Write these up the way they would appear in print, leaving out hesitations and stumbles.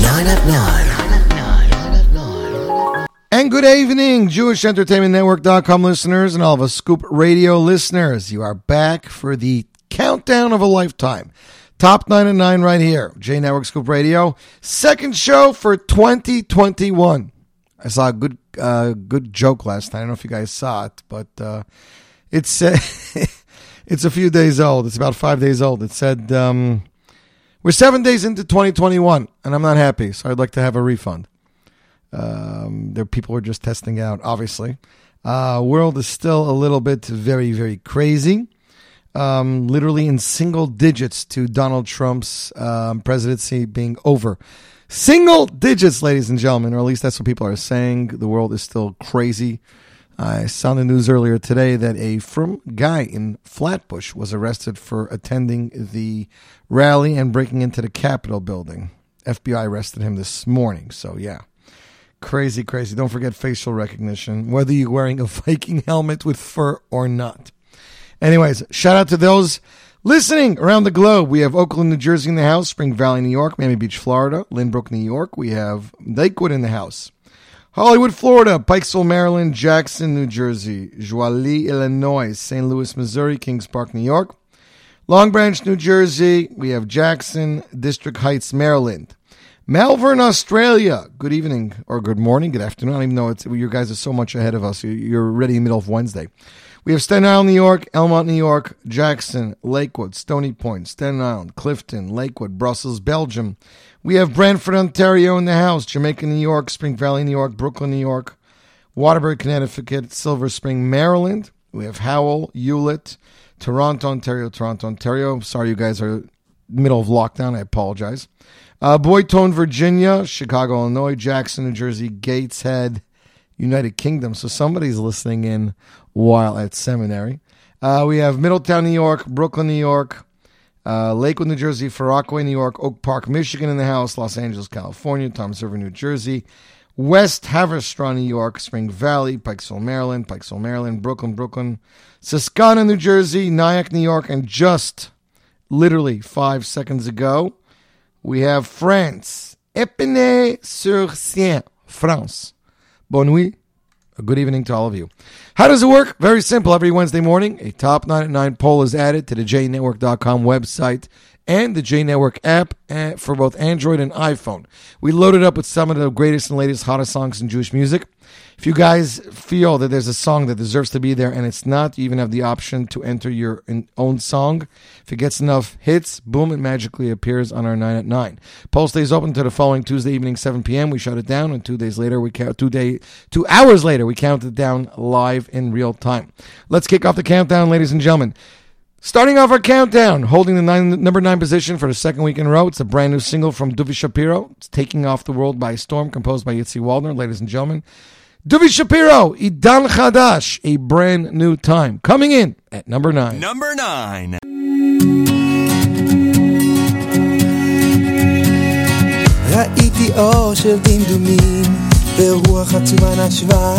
9@9. And good evening, JewishEntertainmentNetwork.com listeners and all of us Scoop Radio listeners. You are back for the countdown of a lifetime. Top 9@9 right here. J Network Scoop Radio. Second show for 2021. I saw a good joke last night. I don't know if you guys saw it, but it's a few days old. It's about 5 days old. It said, we're 7 days into 2021, and I'm not happy, so I'd like to have a refund. There people are just testing out, obviously. World is still a little bit very, very crazy. Literally in single digits to Donald Trump's presidency being over. Single digits, ladies and gentlemen, or at least that's what people are saying. The world is still crazy. I saw the news earlier today that a firm guy in Flatbush was arrested for attending the rally and breaking into the Capitol building. FBI arrested him this morning, so yeah. Crazy, crazy. Don't forget facial recognition, whether you're wearing a Viking helmet with fur or not. Anyways, shout out to those listening around the globe. We have Oakland, New Jersey in the house, Spring Valley, New York, Miami Beach, Florida, Lynbrook, New York. We have Lakewood in the house. Hollywood, Florida, Pikesville, Maryland, Jackson, New Jersey, Jolie, Illinois, St. Louis, Missouri, Kings Park, New York, Long Branch, New Jersey. We have Jackson, District Heights, Maryland, Malvern, Australia. Good evening or good morning, good afternoon. I don't even know. You guys are so much ahead of us. You're already in the middle of Wednesday. We have Staten Island, New York, Elmont, New York, Jackson, Lakewood, Stony Point, Staten Island, Clifton, Lakewood, Brussels, Belgium. We have Brantford, Ontario in the house, Jamaica, New York, Spring Valley, New York, Brooklyn, New York, Waterbury, Connecticut, Silver Spring, Maryland. We have Howell, Hewlett, Toronto, Ontario. I'm sorry you guys are middle of lockdown. I apologize. Boytown, Virginia, Chicago, Illinois, Jackson, New Jersey, Gateshead, United Kingdom. So somebody's listening in while at seminary. We have Middletown, New York, Brooklyn, New York, Lakewood, New Jersey, Far Rockaway, New York, Oak Park, Michigan in the house, Los Angeles, California, Toms River, New Jersey, West Haverstraw, New York, Spring Valley, Pikesville, Maryland, Brooklyn, Susquehanna, New Jersey, Nyack, New York, and just literally 5 seconds ago, we have France, Épinay-sur-Seine, France. Bon nuit. A good evening to all of you. How does it work? Very simple. Every Wednesday morning, a top 9@9 poll is added to the jnetwork.com website and the JNetwork app for both Android and iPhone. We loaded up with some of the greatest and latest, hottest songs in Jewish music. If you guys feel that there's a song that deserves to be there and it's not, you even have the option to enter your own song. If it gets enough hits, boom, it magically appears on our 9@9. Poll stays open to the following Tuesday evening, 7 p.m. We shut it down, and 2 hours later, we count it down live in real time. Let's kick off the countdown, ladies and gentlemen. Starting off our countdown, holding the number 9 position for the second week in a row. It's a brand new single from Duvi Shapiro. It's Taking Off the World by Storm, composed by Yitzi Waldner. Ladies and gentlemen, Duvi Shapiro, Idan Chadash, A Brand New Time. Coming in at number 9. Number 9. ראיתי אור של דמדומים ברוח עצובה נשבה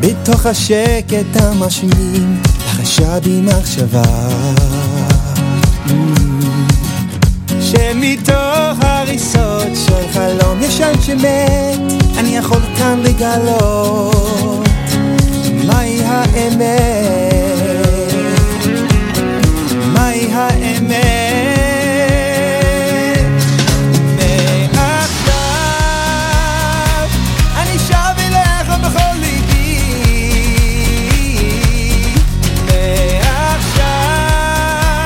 בתוך השקט המשמים לחשה בי מחשבה שמתוך הריסות של חלום ישן שמת אני יכול כאן לגלות מהי האמת האמת? מהי האמת? מעכשיו אני שב אליך בכל ליבי, מעכשיו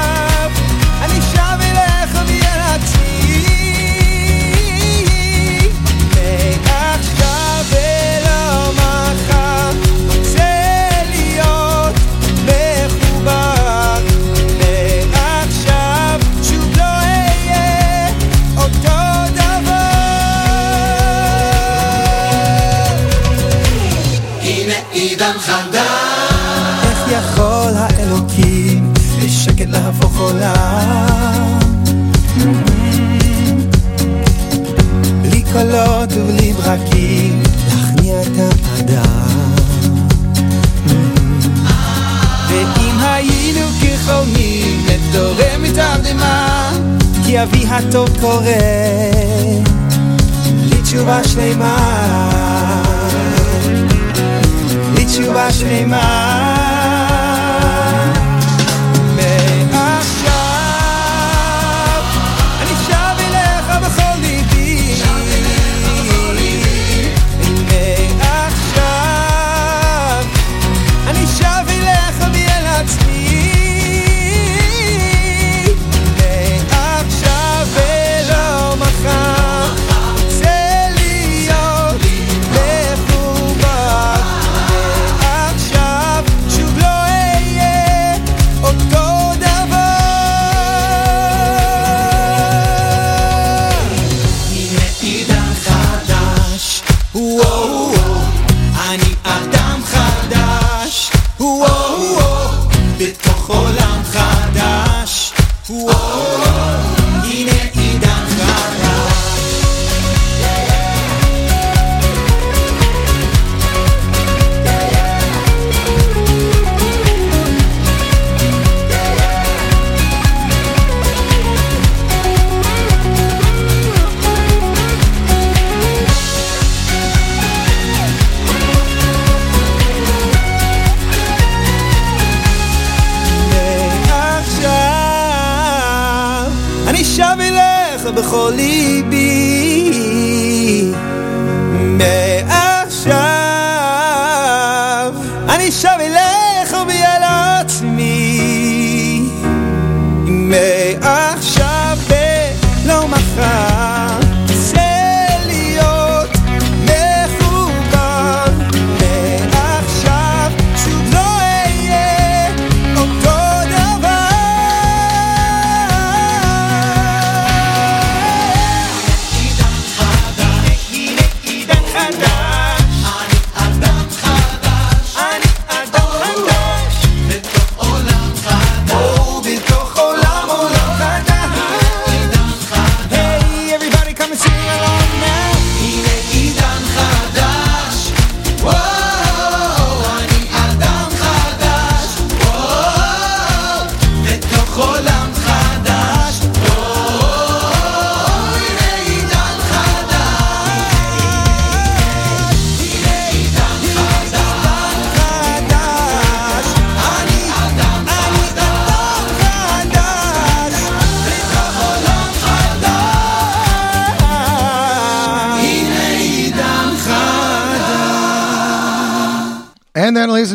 אני שב אליך מיירצי, מעכשיו ולא מחר שקט להפוך עולם בלי קולות ובלי ברקים להכניע את האדם ואם היינו כחומים נתעורר מתרדמה כי אבי הטוב קורא בלי תשובה שלמה בלי תשובה שלמה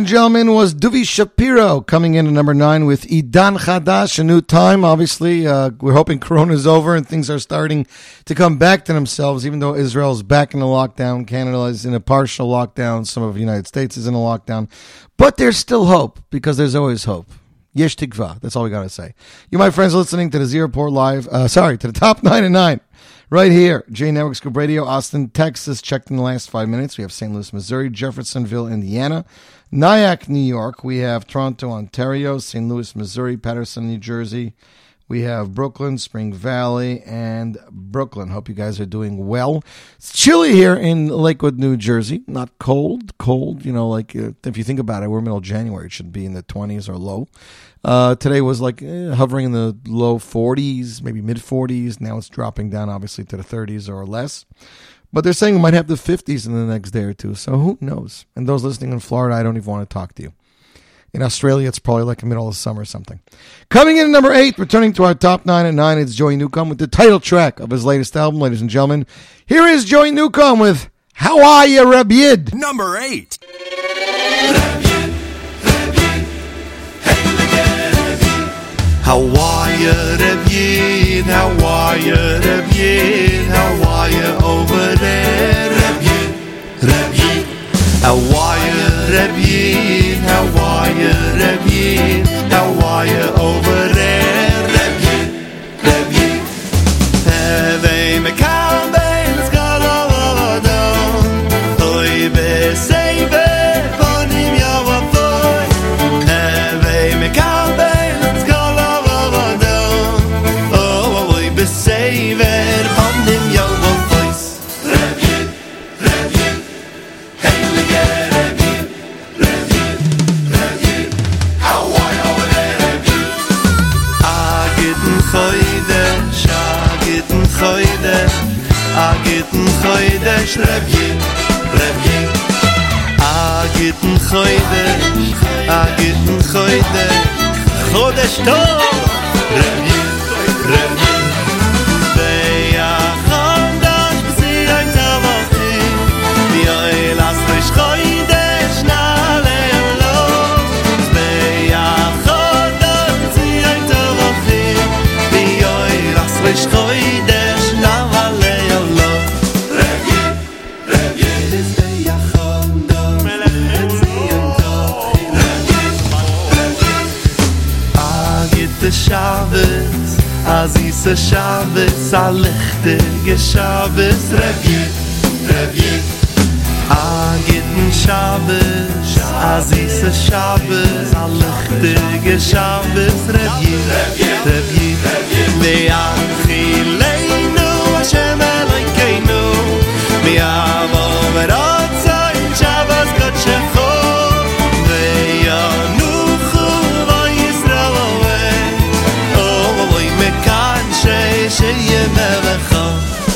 Gentlemen was Duvi Shapiro coming in at number 9 with Idan Chadash, a new time. Obviously, we're hoping Corona's over and things are starting to come back to themselves, even though Israel's back in the lockdown, Canada is in a partial lockdown, some of the United States is in a lockdown. But there's still hope, because there's always hope. Yesh tikva, that's all we got to say. You, my friends, listening to the Top 9 and 9. Right here, J Network Scoop Radio, Austin, Texas, checked in the last 5 minutes. We have St. Louis, Missouri, Jeffersonville, Indiana, Nyack, New York. We have Toronto, Ontario, St. Louis, Missouri, Paterson, New Jersey. We have Brooklyn, Spring Valley, and Brooklyn. Hope you guys are doing well. It's chilly here in Lakewood, New Jersey. Not cold. You know, like if you think about it, we're middle January. It should be in the 20s or low. Today was like hovering in the low 40s, maybe mid 40s. Now it's dropping down, obviously, to the 30s or less. But they're saying we might have the 50s in the next day or two. So who knows? And those listening in Florida, I don't even want to talk to you. In Australia, it's probably like the middle of summer or something. Coming in at number 8, returning to our top 9 at 9, it's Joey Newcomb with the title track of his latest album, ladies and gentlemen. Here is Joey Newcomb with How Are Ya, Reb Yid? Number 8. How are ya, Reb Yid? How are ya, Reb Yid? How are ya over there, Reb Yid? Reb Yid. How are ya, Reb Yid? How are ya, Reb Yid? How are ya over there, Reb Yid? Reb Yid. Hevei mekal bein zgala adam, hoi beseibe ponim yavavoi. Hevei mekal bein zgala adam, hoi beseibe ponim yavavoi. Reb Yid, Reb Yid, heilige Reb Yid, Reb Yid, Reb Yid. How are you over there, Reb Yid? Agitn choydesh, agitn choydesh, agitn choydesh, Reb Yid, Reb Yid. Agitn choydesh, chodesh tov, Reb Yid, Reb Yid. Shabbos, Azisa Shabbos, Alechtige Shabbos, Revie, Revie. Agitn Shabbos, Azisa Shabbos, Alechtige Shabbos, Revie, Revie. Ve'achileinu Hashem Elokeinu, mi'avo v'rotzai Shabbos Kodshecho. Sheye Melecha,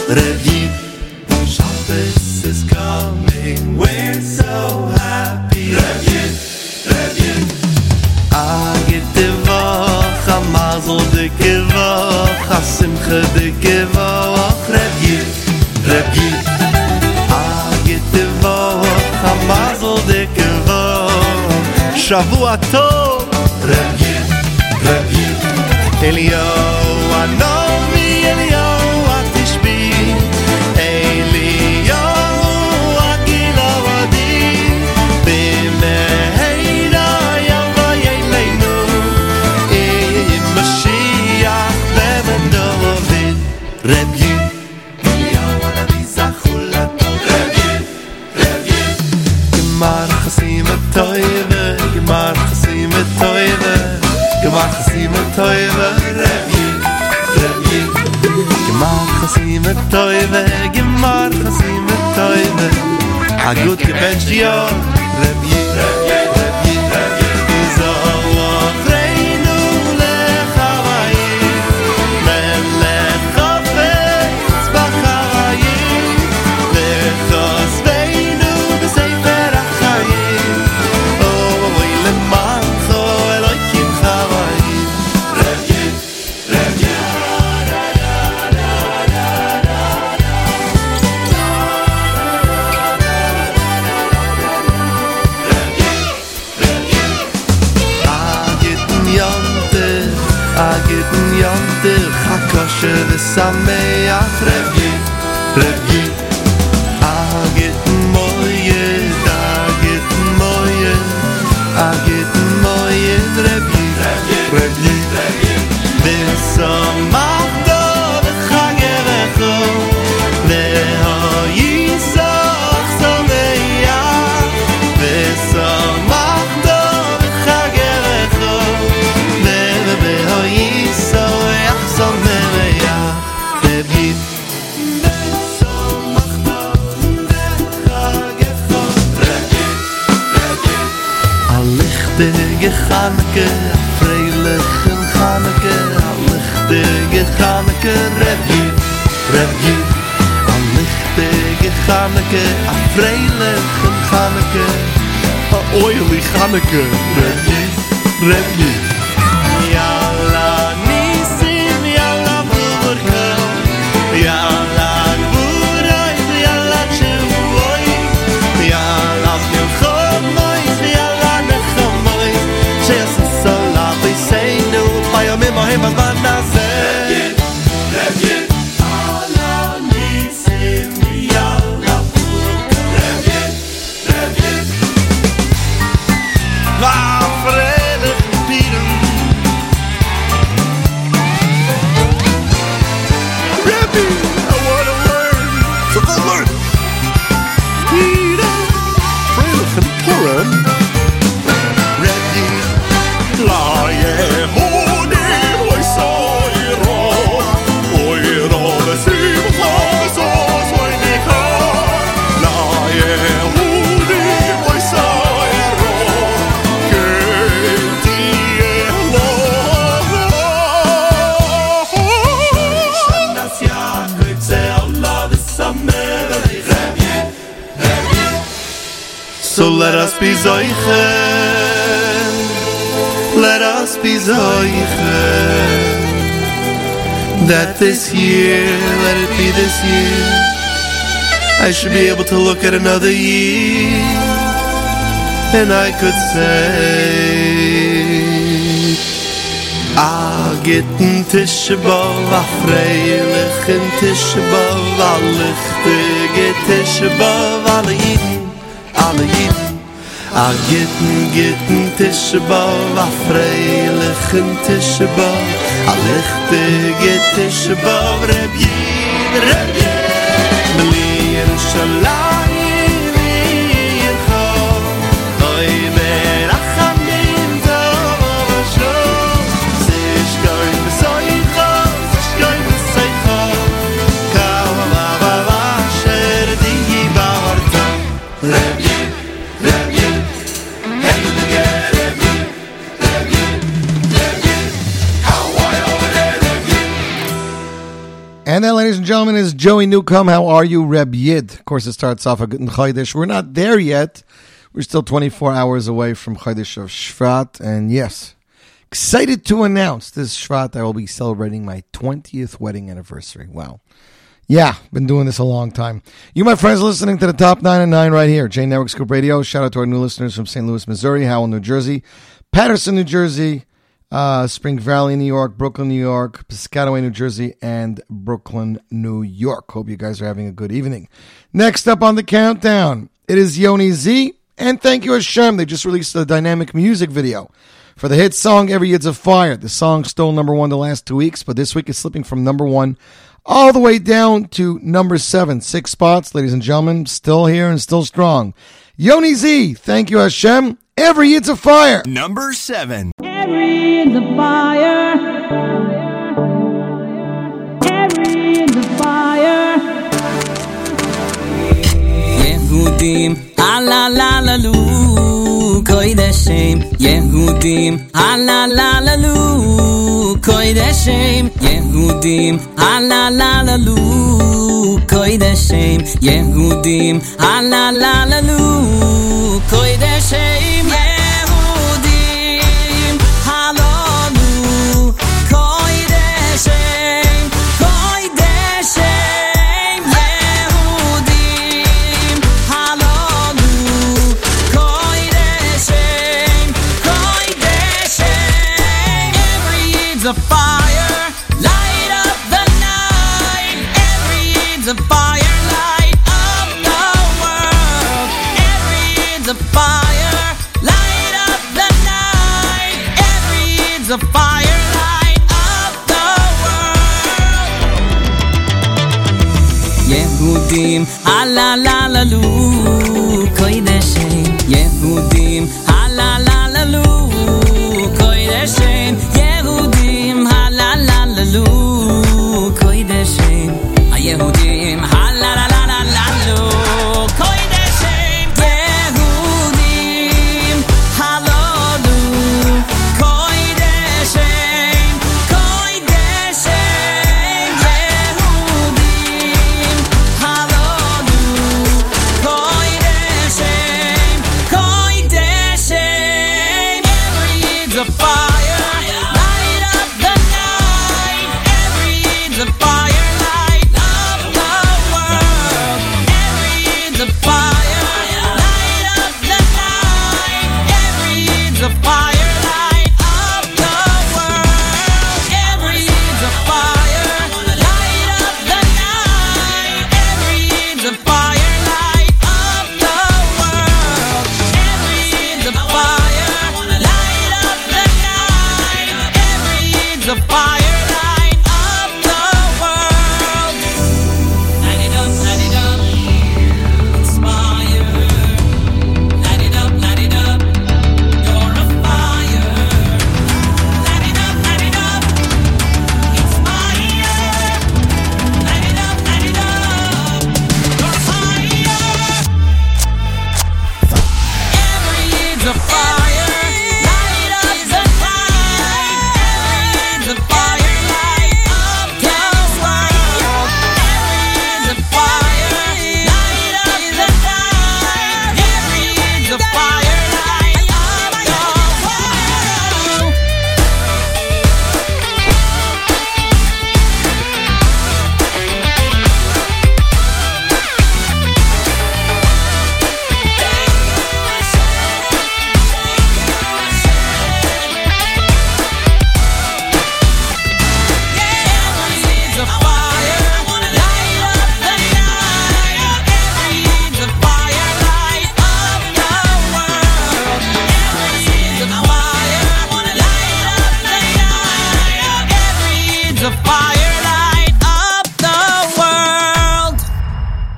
Reb Yid. Shabbos is coming, we're so happy, Reb Yid, Reb Yid. Agit de vach, a mazel de gevach, a simcha de gevach, Reb Yid, Reb Yid. Agit de vach, a mazel de gevach, Shavua tov, Reb Yid, Reb Yid. Elio, ano. Good to bet you, Sameach, Reb Yid, Reb Yid. Agitn moyed, Reb Yid, Reb Yid, Reb Yid. V'samach do v'chageh v'cho, v'hoyisach sameach. V'samach do v'chageh v'cho, v'hoyisach sameach. Chaneke, vreiligen Chaneke, allichtige Chaneke, Reb Yid, Reb Yid. Allichtige Chaneke, a vreiligen Chaneke, oily Hanukkah. Revie, Revie. Yalla nisim, yalla buvacha, yalla gvuray, yalla tshuvoy, yalla milchomay, yalla nechamay, sheyasa solah v'seinu, bayomim ha'hem hazman hazeh. So let us be Zoichen, let us be Zoichen, that this year, let it be this year, I should be able to look at another year, and I could say, Ah, gitten Tisha B'Av, ah, freilichen Tisha B'Av, ah, lichtige Tisha B'Av, ah, Yidin. Alle Jiden, a gitten, gitten Tisha B'Av, a freilichen Tisha B'Av, a lichtige Tisha B'Av, Reb Yid, Reb Yid, Bli Yerushalayim, Yirchov, Oy Merachamim, Tov Vashov, Zishgoyim V'Soichov, Zishgoyim V'Soichov, Kava Vavasher, Dihi Bavartam, Reb Yid. And that, ladies and gentlemen, is Joey Newcomb. How are you, Reb Yid? Of course, it starts off a Guten Chodesh. We're not there yet. We're still 24 hours away from Chodesh of Shvat. And yes, excited to announce this Shvat, I will be celebrating my 20th wedding anniversary. Wow. Yeah, been doing this a long time. You, my friends, listening to the Top 9@9 right here. J Network Scoop Radio. Shout out to our new listeners from St. Louis, Missouri, Howell, New Jersey, Patterson, New Jersey, Spring Valley, New York, Brooklyn, New York, Piscataway, New Jersey, and Brooklyn, New York. Hope you guys are having a good evening. Next up on the countdown, it is Yoni Z, and thank you Hashem, they just released a dynamic music video for the hit song Every Yid's a Fire. The song stole number one the last 2 weeks, but this week it's slipping from number one all the way down to number 7. 6 spots, ladies and gentlemen, still here and still strong. Yoni Z, thank you Hashem, Every Yid's a Fire. Number 7. Every in the fire, every in the fire. Yehudim, ala la la lu, koideshim. Yehudim, ala la la lu, koideshim. Yehudim, ala la la lu, koideshim. Yehudim, ala la la lu, koideshim. The fire, light up the night. Every Yid's a fire, light up the world. Every Yid's a fire, light up the night. Every Yid's a fire, light up the world. Yehudim, ala la la lu, koideshim. Yehudim, ala la la lu, koideshim. Yehudim, ha la la la la la lo, koideshim. Yehudim, ha lo do, koideshim, koideshim. Yehudim, ha lo do,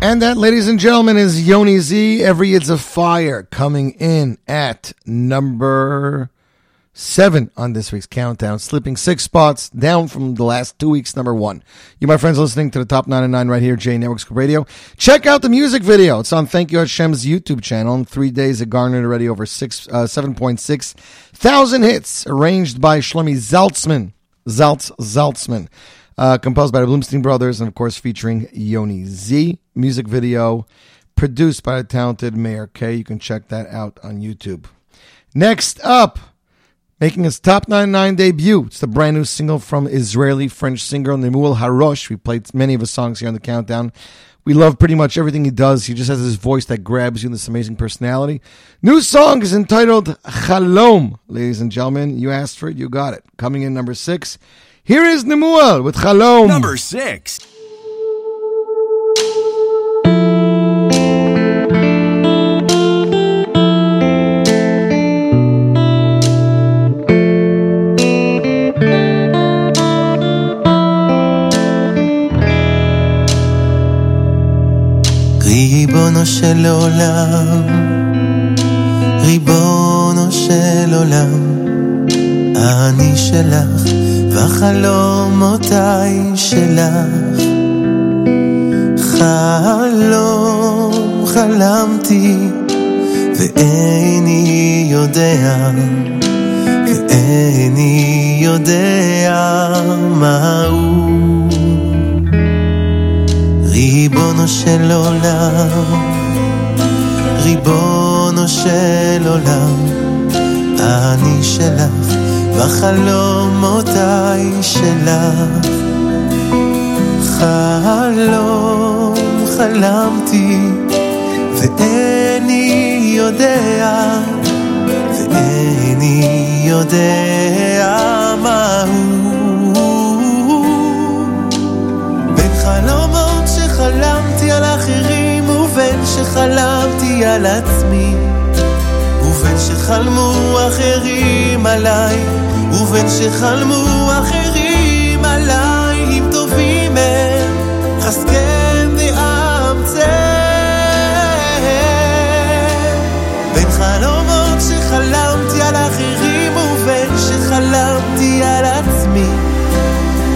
And that, ladies and gentlemen, is Yoni Z, Every It's a Fire, coming in at number 7 on this week's countdown, slipping 6 spots down from the last 2 weeks, number 1. You, my friends, listening to the Top 9@9 right here, J Network Scoop Radio. Check out the music video. It's on Thank You Hashem's YouTube channel. In 3 days, it garnered already over 7.6 thousand hits, arranged by Shlomi Zaltzman. Zaltzman. Composed by the Bloomstein Brothers and, of course, featuring Yoni Z. Music video produced by the talented Mayor K. You can check that out on YouTube. Next up, making his Top 9@9 debut, it's the brand new single from Israeli-French singer Nemuel Harosh. We played many of his songs here on the countdown. We love pretty much everything he does. He just has this voice that grabs you and this amazing personality. New song is entitled Chalom. Ladies and gentlemen, you asked for it, you got it. Coming in number 6. Here is Nemuel with Chalom. Number 6. ריבונו של עולם, ריבונו של עולם, אני שלך וחלומותיי שלך. חלום חלמתי ואיני יודע, ואיני יודע מהו. ריבונו של עולם, ריבונו של עולם, אני שלך בחלומותיי שלך. חלום חלמתי ואיני יודע, ואיני יודע מהו. בין חלומות שחלמתי על אחרים ובין שחלמתי על עצמי, ובין שחלמו אחרים עליי ובין שחלמו אחרים עליי, אם טובים הם אז כן נאמצם. בין חלומות שחלמתי על אחרים ובין שחלמתי על עצמי,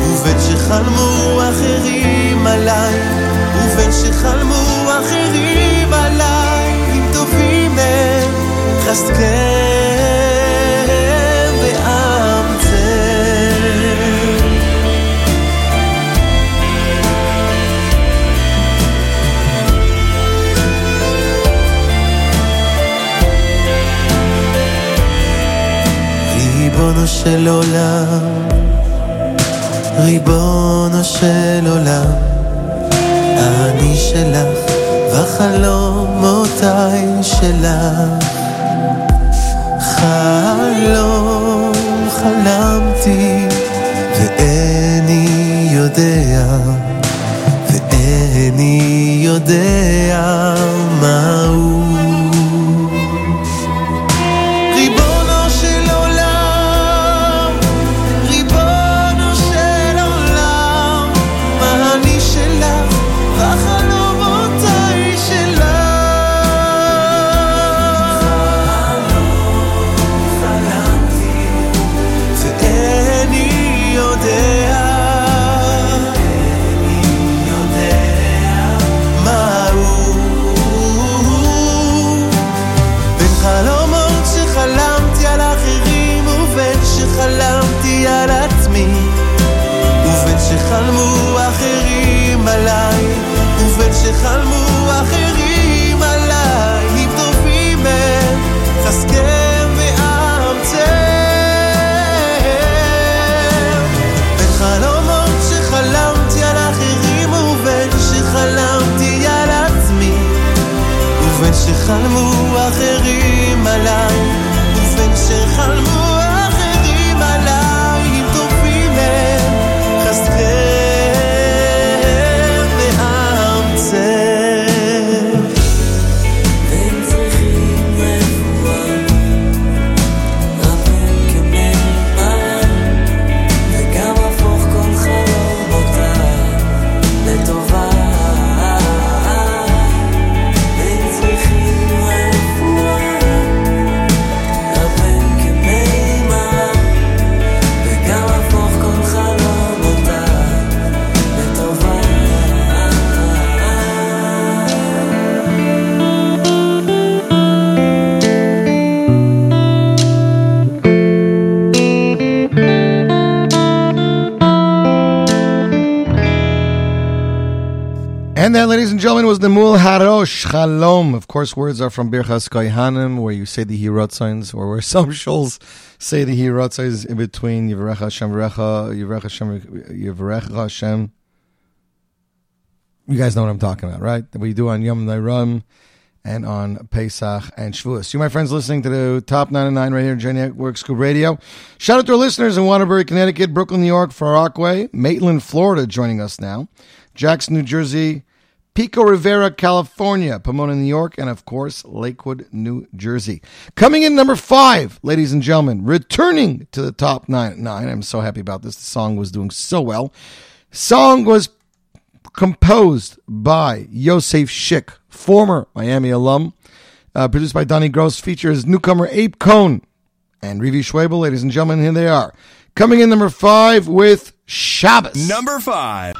ובין שחלמו אחרים עליי ובין שחלמו אחרים עליי, אם טובים הם אז כן. ריבונו של עולם, ריבונו של עולם, אני שלך וחלומותיי שלך. חלום חלמתי ואיני יודע, ואיני יודע מהו. שחלמו אחרים עליי ובין שחלמו אחרים עליי, אם טובים הם חזקם ואמצם. בין חלומות שחלמתי על אחרים ובין שחלמתי על עצמי, ובין שחלמו אחרים עליי ובין שחלמו And that, ladies and gentlemen, was Nemuel Harosh, Chalom. Of course, words are from Birchas Kohanim, where you say the Hirot signs, or where some shols say the Hirot signs in between Yivarech Hashem, Yivarech Hashem, Yivarech Hashem. You guys know what I'm talking about, right? That we do on Yom Nairam and on Pesach and Shavuos. You, my friends, listening to the Top 9@9 right here on J Network Scoop Radio. Shout out to our listeners in Waterbury, Connecticut, Brooklyn, New York, Far Rockaway, Maitland, Florida, joining us now, Jackson, New Jersey, Pico Rivera, California, Pomona, New York, and of course, Lakewood, New Jersey. Coming in number 5, ladies and gentlemen, returning to the Top 9@9. I'm so happy about this. The song was doing so well. Song was composed by Yosef Schick, former Miami alum, produced by Donnie Gross, features newcomer Ape Cone and Revie Schwebel. Ladies and gentlemen, here they are. Coming in number 5 with Shabbos. Number 5.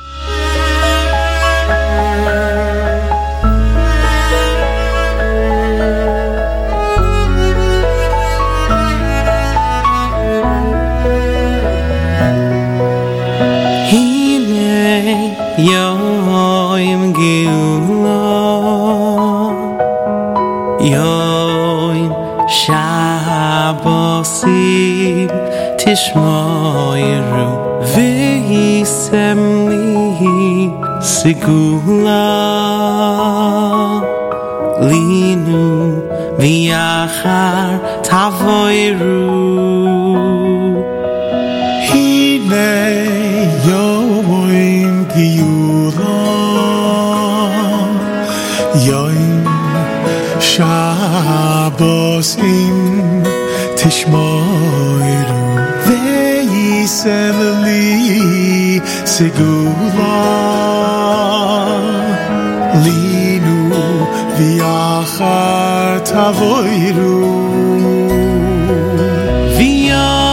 Yoim Geulah, Yoim Shabbosim Tishmoiru Ve'isem Li Segulah Linu V'yachar Tavoiru Hinei Yoim Geulah, Yoim Shabbosim Tishmoiru Ve'isem Li Segulah Linu V'yachar Tavoiru. Yoim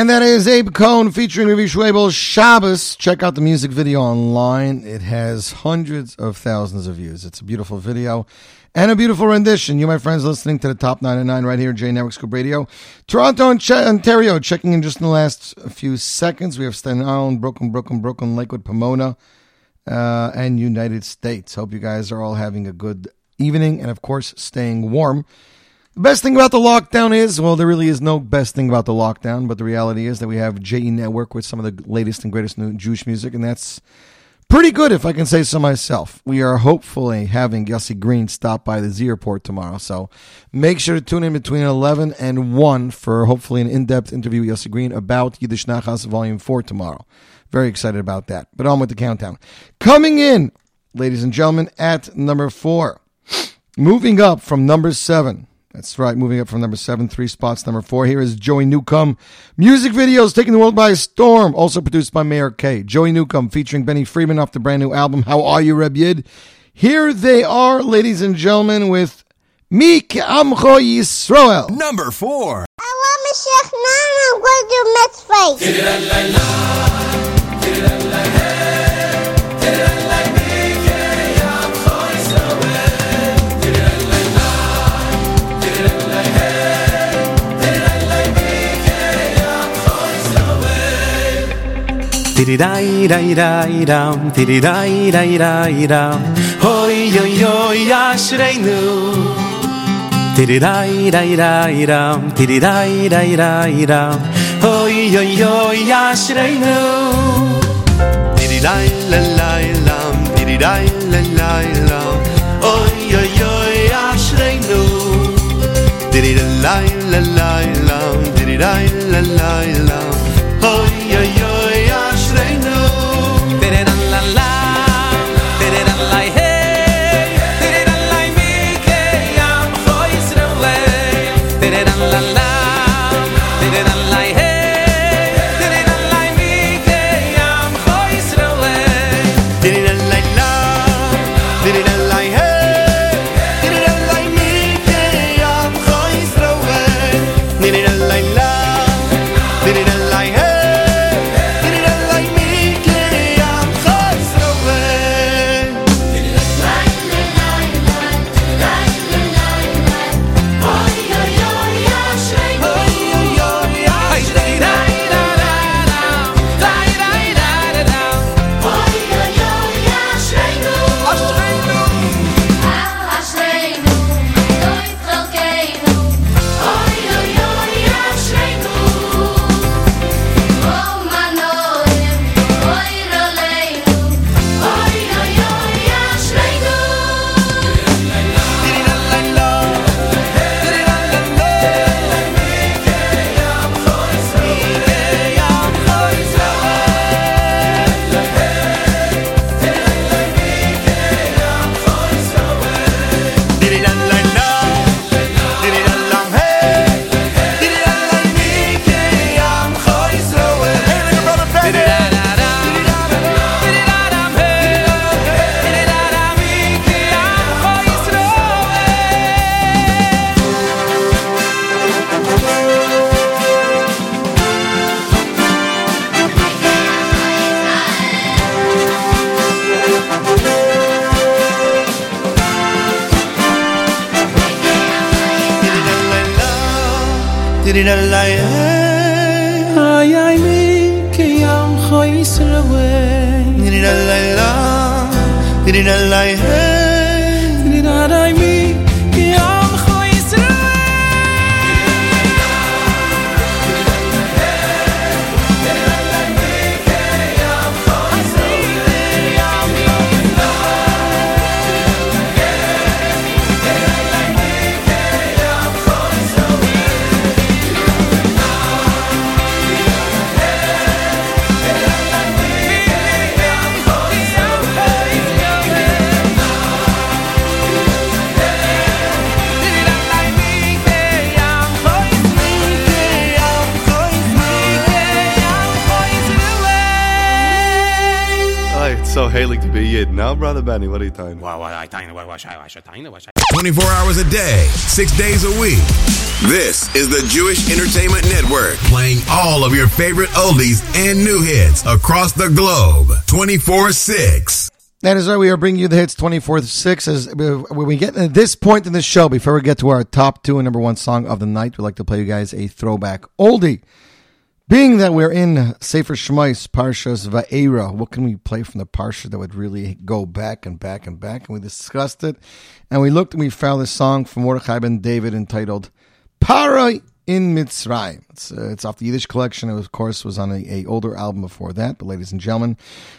And that is Ape Cone featuring Revie Schwebel, Shabbos. Check out the music video online. It has hundreds of thousands of views. It's a beautiful video and a beautiful rendition. You, my friends, listening to the Top 9@9 right here at J Network Scoop Radio. Toronto and Ontario checking in just in the last few seconds. We have Staten Island, Brooklyn, Lakewood, Pomona, and United States. Hope you guys are all having a good evening and, of course, staying warm. The best thing about the lockdown is, well, there really is no best thing about the lockdown, but the reality is that we have JE Network with some of the latest and greatest new Jewish music, and that's pretty good, if I can say so myself. We are hopefully having Yossi Green stop by the Z Report tomorrow, so make sure to tune in between 11 and 1 for hopefully an in-depth interview with Yossi Green about Yiddish Nachas Volume 4 tomorrow. Very excited about that, but on with the countdown. Coming in, ladies and gentlemen, at number 4, moving up from number 7. That's right, moving up from number 7, 3 spots, number 4. Here is Joey Newcomb. Music videos taking the world by storm, also produced by Mayor K. Joey Newcomb featuring Benny Freeman off the brand new album, How Are You, Reb Yid? Here they are, ladies and gentlemen, with Mi Ke'amcho Yisroel. Number 4. I want Mashiach, I'm going to do mitzvahs. Tiridai dai dai dam, tiridai dai dai dam, hoi yo yo yashreinu. Tiridai dai dai dam, tiridai dai dai dam, hoi yo yo yashreinu. Tiridai la la lam, tiridai la la lam, hoi yo yo yashreinu. Tiridai la la lam, tiridai la la lam, hoi yo yo. So heilig to be Yid. Now, Brother Benny, what are you talking about? 24 hours a day, 6 days a week. This is the Jewish Entertainment Network, playing all of your favorite oldies and new hits across the globe, 24/6. That is right. We are bringing you the hits 24/6. As when we get to this point in the show, before we get to our top two and number one song of the night, we'd like to play you guys a throwback oldie. Being that we're in Sefer Shmos, Parshas Va'era, what can we play from the Parsha that would really go back and back and back? And we discussed it, and we looked and we found this song from Mordechai Ben David entitled Parai in Mitzrayim. It's off the Yiddish collection. It, of course, was on an older album before that. But, ladies and gentlemen,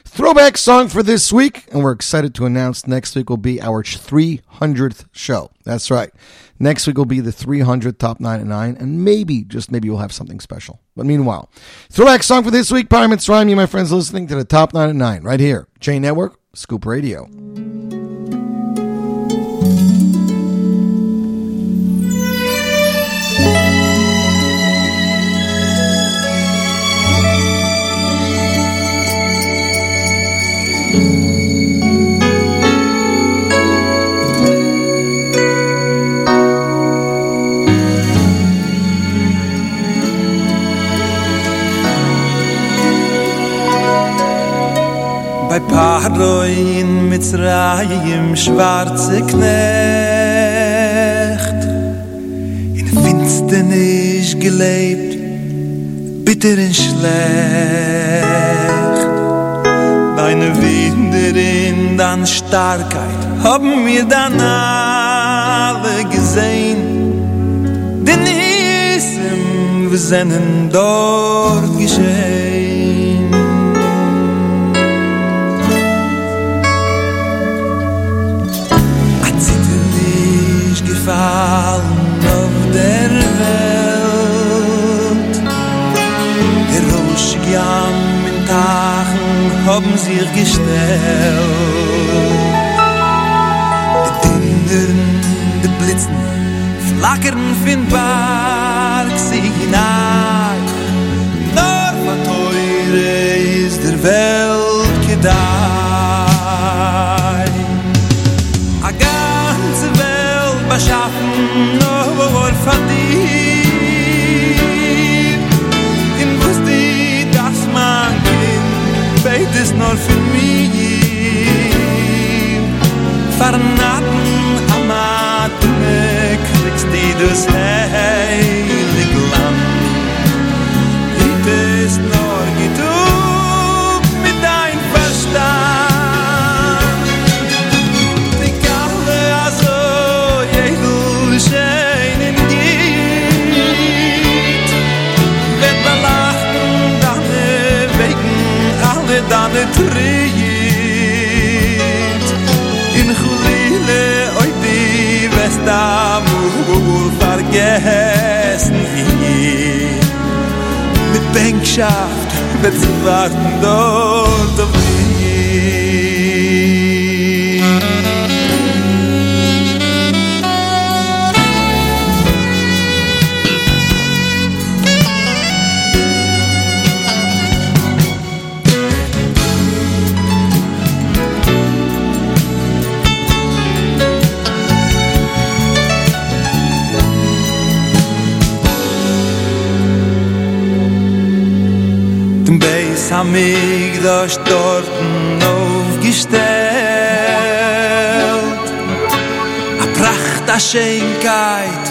throwback song for this week. And we're excited to announce next week will be our 300th show. That's right. Next week will be the 300 Top 9@9. And maybe, just maybe, we'll have something special. But meanwhile, throwback song for this week, Parai in Mitzrayim. You, my friends, listening to the Top 9@9 right here. J Network, Scoop Radio. Bei Paroi in Mitzrayim, schwarze Knecht, in Finsternis gelebt, bitter und schlecht. Deine Winde in deiner Starkheit haben wir dann alle gesehen, denn wir sind dort geschehen. Fallen auf der Welt, der Roschig am Tagen haben sie gestellt. Die Dindern, die Blitzen, flackern von Berg Sinai, nur was teure ist der Welt gedei. A ganze Welt beschaffen, nur wohl von dir. In Wüste, dass man geht, beides nur für mich. Vernaten am Atme, kriegst du das heilige Land. Geht es nur genug mit dein Verstand. Dane treit in Khulile oi di vestam u vergessen wie mit Bänkschaft mit warten dort auf mich. Amigdash dorten aufgestellt, a pracht, a Schönheit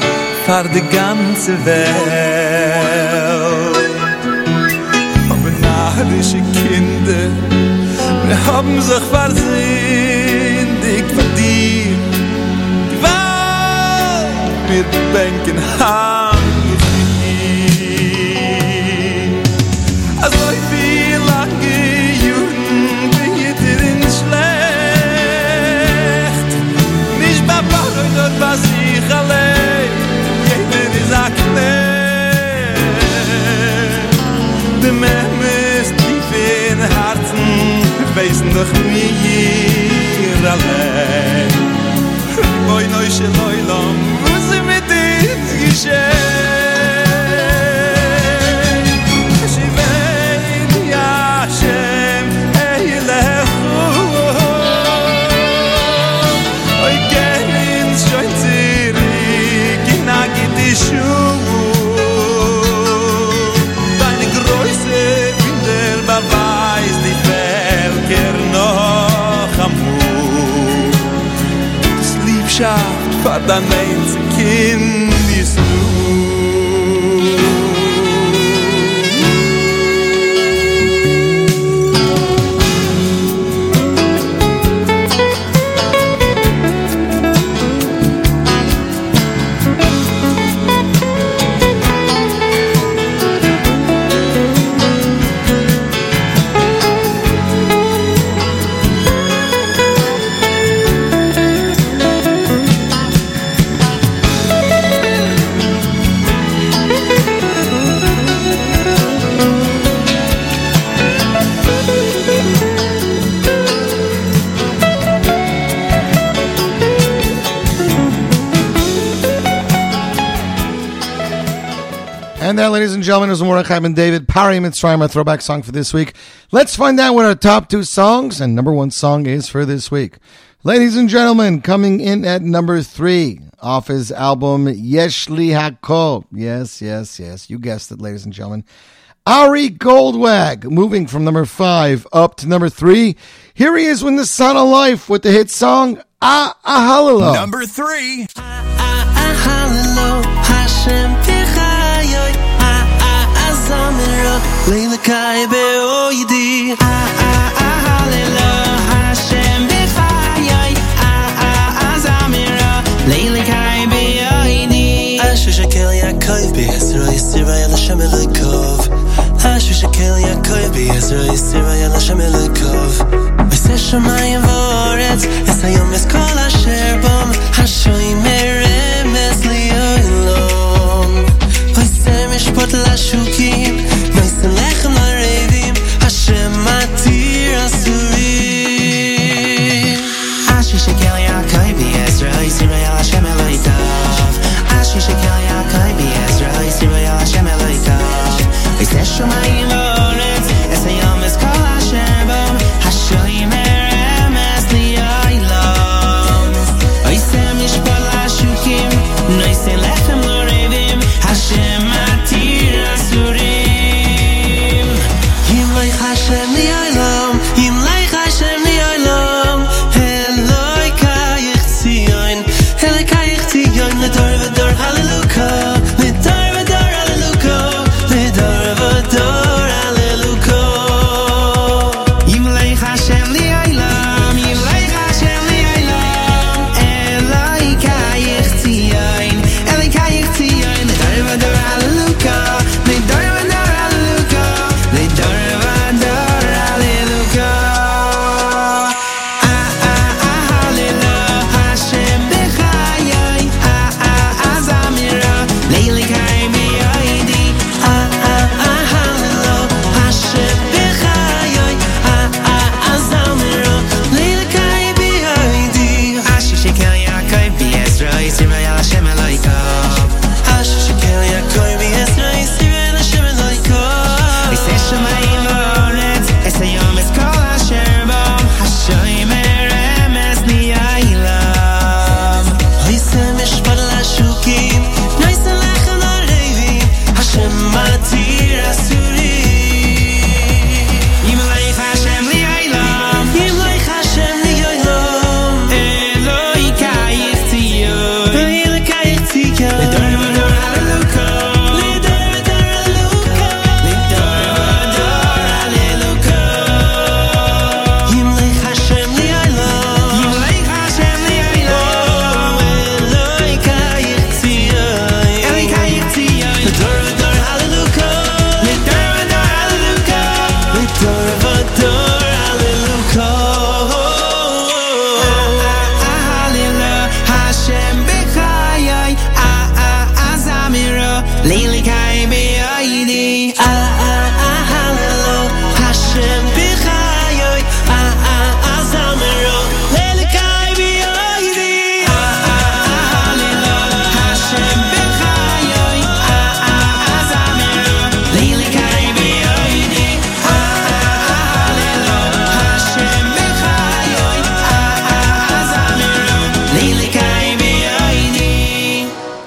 für die ganze Welt. Aber naherische Kinder, wir haben sich versündig verdient. Gewalt mit Bänken haben gedient. Also was ich allein, jeder ist ein Knecht. Der Mensch ist tief in Herzen, weiß noch mir allein. Boi neusche Leulam, was ist mit uns geschehen? Shivein Yashem, Eilechu. Joints der noch am Mut. Das Liebschaft war dein einzig Kind, ist du. And that, ladies and gentlemen, is Mordechai Ben David, Pari Mitzrayim, our throwback song for this week. Let's find out what our top two songs and number one song is for this week. Ladies and gentlemen, coming in at number three, off his album, Yesh Li Hakol. Yes, yes, yes, you guessed it, ladies and gentlemen. Ari Goldwag, moving from number five up to number three. Here he is with the Son of Life with the hit song, Ah Ahalalo. Number three. Ah Ahalalo, Hashem Leila kai be oydi hallelujah Hashem bifayai azamira Leila kai be oydi Ashu shekel yakov be Yisro Yisrael Hashem elikov Ashu shekel yakov be Yisro Yisrael Hashem elikov V'se shamayim v'oretz Es hayom es kol asher bom Hashoy meremes li'olam V'se mishpot l'ashukim V'se lechem l'arevim Hashem matir asurim Asher shekel yakoi b'Yisro Yisrael Hashem eloi tov Asher shekel yakoi b'Yisro Yisrael Hashem eloi tov V'se shomayim v'oretz Es hayom es kol asher bom Hashoy meremes li'olam V'se mishpot l'ashukim V'se lechem l'arevim Hashem matir asurim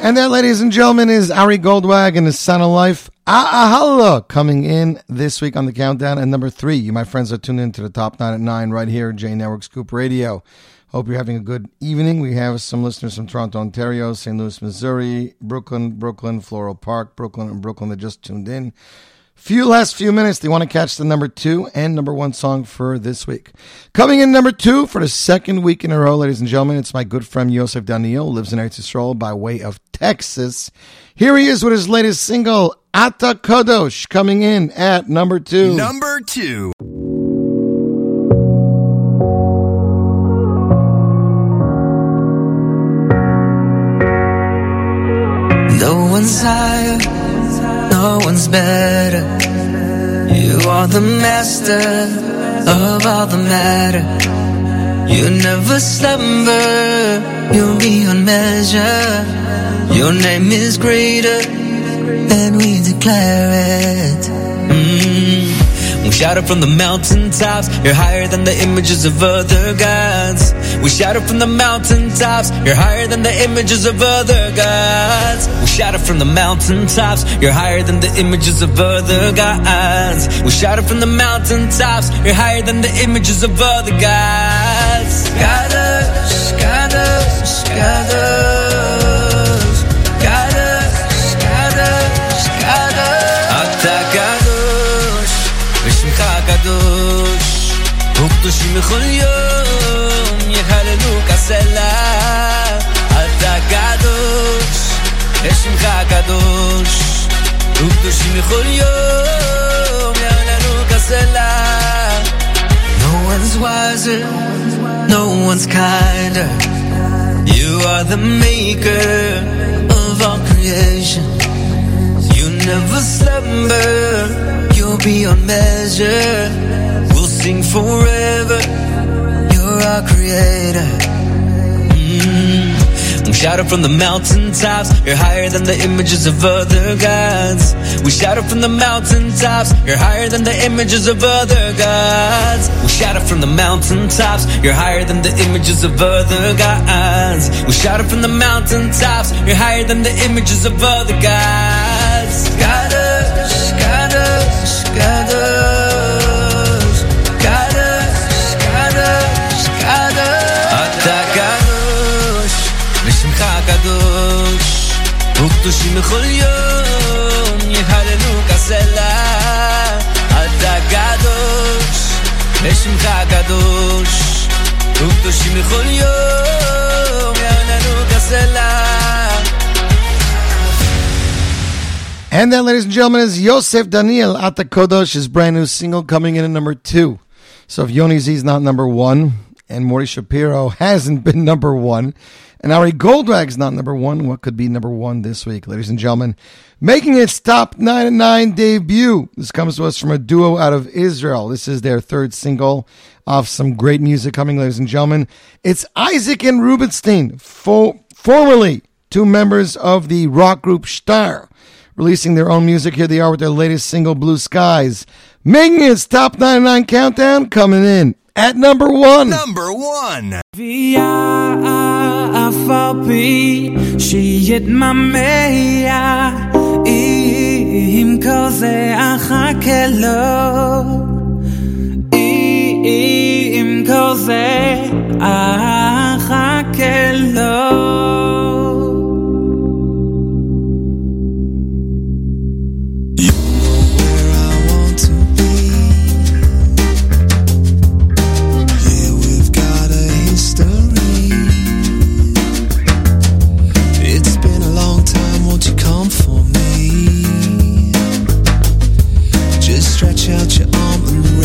And that, ladies and gentlemen, is Ari Goldwag and his Son of Life, Ahala, coming in this week on the countdown at number 3. You, my friends, are tuned in to the Top 9 at 9 right here at J Network Scoop Radio. Hope you're having a good evening. We have some listeners from Toronto, Ontario, St. Louis, Missouri, Brooklyn, Floral Park, Brooklyn that just tuned in. Few minutes, they want to catch the number 2 and number 1 song for this week. Coming in number 2 for the second week in a row, ladies and gentlemen, it's my good friend Yosef Daniel, lives in Eretz Yisrael by way of Texas. Here he is with his latest single, Ata Kodosh, coming in at number 2. Number 2. No one's higher, no one's better. You are the master of all the matter. You never slumber, you're beyond measure. Your name is greater, and we declare it. We shout it from the mountaintops, you're higher than the images of other gods. We shout it from the mountaintops, you're higher than the images of other gods. We shout it from the mountaintops, you're higher than the images of other gods. We shout it from the mountaintops, you're higher than the images of other gods. Kadosh, Kadosh, Kadosh, Kadosh, Kadosh, Kadosh. Ata Kadosh, V'shimcha Kadosh, Ukdoshim B'chol Yom. Sela, Ata Kadosh, Eshimcha Kadosh, Ukdoshim B'chol Yom, Ya'alanu Kasela. No one's wiser, no one's kinder. You are the maker of all creation. You never slumber, you're beyond measure. We'll sing forever, you're our creator. We shout it from the mountaintops, you're higher than the images of other gods. We shout it from the mountaintops, you're higher than the images of other gods. We shout it from the mountaintops, you're higher than the images of other gods. We shout it from the mountaintops, you're higher than the images of other gods. Kadosh, Kadosh, Kadosh, Kadosh, Kadosh, Kadosh. Ata Kadosh, V'shimcha Kadosh, Ukdoshim B'chol Yom, Ya'alenu Kasela. Ata Kadosh, V'shimcha Kadosh, Ukdoshim B'chol Yom, Ya'alenu Kasela. And that, ladies and gentlemen, is Yosef Daniel, Ata Kodosh, his brand new single, coming in at number 2. So if Yoni Z is not number 1, and Duvi Shapiro hasn't been number 1, and Ari Goldwag's not number 1, what could be number 1 this week, ladies and gentlemen? Making its Top 9@9 debut. This comes to us from a duo out of Israel. This is their third single off some great music coming, ladies and gentlemen. It's Isaac and Rubenstein, formerly two members of the rock group Shtar, releasing their own music. Here they are with their latest single, Blue Skies. Making its Top 9@9 countdown, coming in at number 1. Number 1.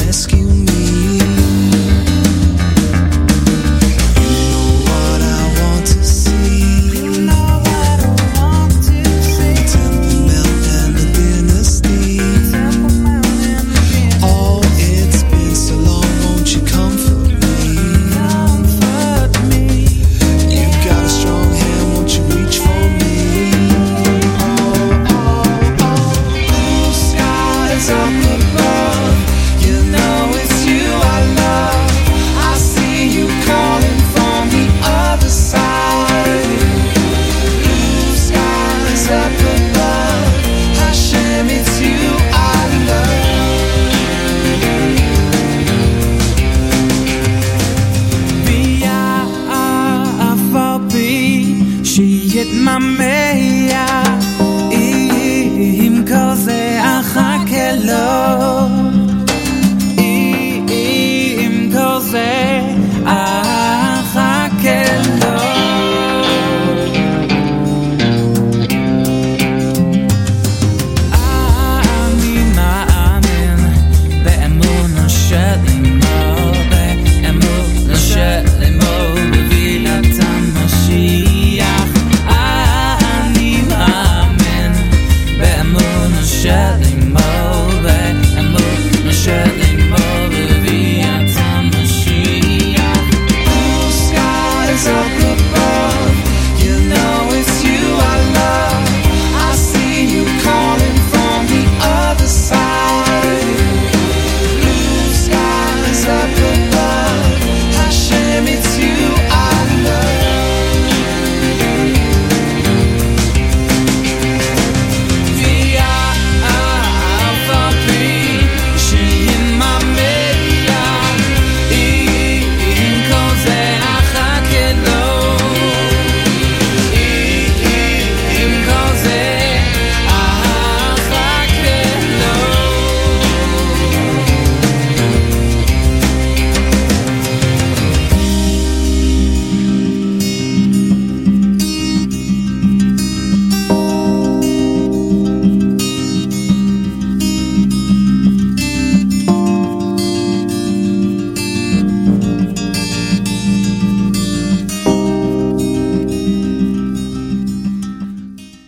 Rescue me. You know what I want to say.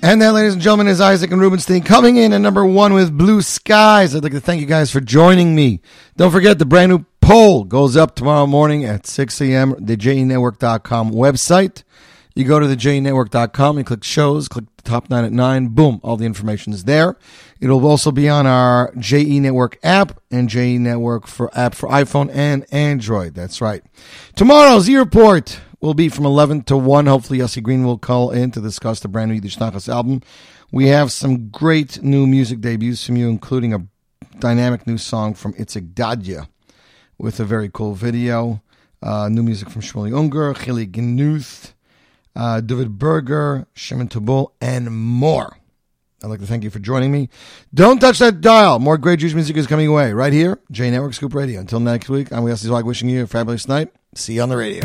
And that, ladies and gentlemen, is Isaac and Rubenstein coming in at number one with Blue Skies. I'd like to thank you guys for joining me. Don't forget, the brand new poll goes up tomorrow morning at 6 a.m. The JENetwork.com website. You go to the JENetwork.com, you click shows, click the top 9 at 9, boom, all the information is there. It'll also be on our JE Network app and JE Network for app for iPhone and Android. That's right. Tomorrow's E-Report will be from 11 to 1. Hopefully, Yossi Green will call in to discuss the brand new Yiddish Nachas album. We have some great new music debuts from you, including a dynamic new song from Itzik Dadya with a very cool video. New music from Shmueli Unger, Khili Gnuth, Duvid Berger, Shimon Tabul, and more. I'd like to thank you for joining me. Don't touch that dial. More great Jewish music is coming away right here, J Network Scoop Radio. Until next week, I'm Yossi Zwag wishing you a fabulous night. See you on the radio.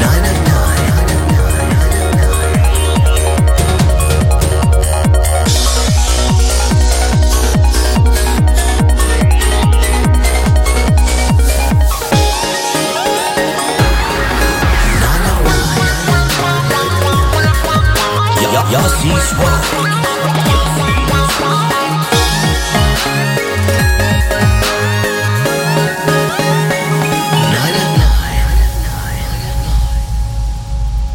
909. Yossi Zwag.